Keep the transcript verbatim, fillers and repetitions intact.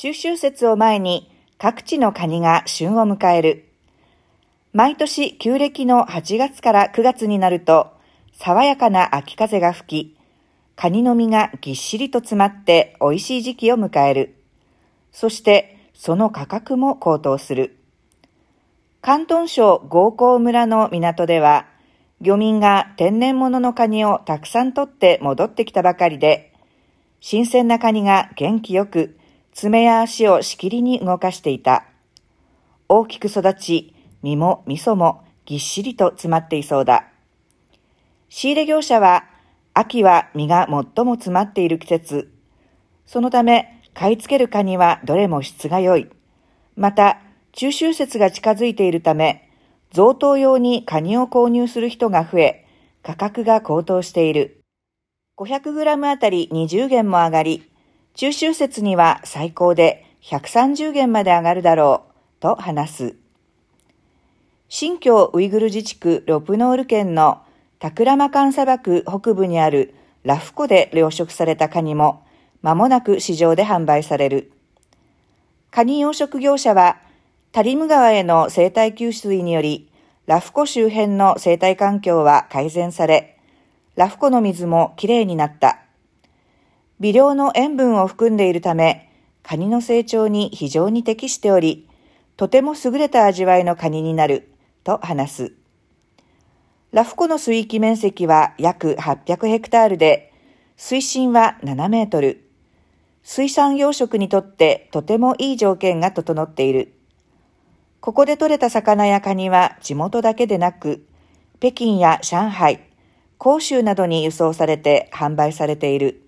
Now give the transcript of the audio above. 中秋節を前に各地のカニが旬を迎える。毎年旧暦のはちがつからくがつになると、爽やかな秋風が吹き、カニの身がぎっしりと詰まって美味しい時期を迎える。そしてその価格も高騰する。広東省江港村の港では、漁民が天然物のカニをたくさん取って戻ってきたばかりで、新鮮なカニが元気よく、爪や足をしきりに動かしていた。大きく育ち、身も味噌もぎっしりと詰まっていそうだ。仕入れ業者は、秋は身が最も詰まっている季節。そのため、買い付けるカニはどれも質が良い。また、中秋節が近づいているため、贈答用にカニを購入する人が増え、価格が高騰している。ごひゃくグラム あたりにじゅうげんも上がり、中秋節には最高でひゃくさんじゅうげんまで上がるだろう、と話す。新疆ウイグル自治区ロプノール県のタクラマカン砂漠北部にあるラフ湖で養殖されたカニも間もなく市場で販売される。カニ養殖業者はタリム川への生態給水によりラフ湖周辺の生態環境は改善され、ラフ湖の水もきれいになった。微量の塩分を含んでいるため、カニの成長に非常に適しており、とても優れた味わいのカニになる、と話す。ラフ湖の水域面積は約はっぴゃくヘクタールで、水深はななメートル。水産養殖にとってとてもいい条件が整っている。ここで獲れた魚やカニは地元だけでなく、北京や上海、広州などに輸送されて販売されている。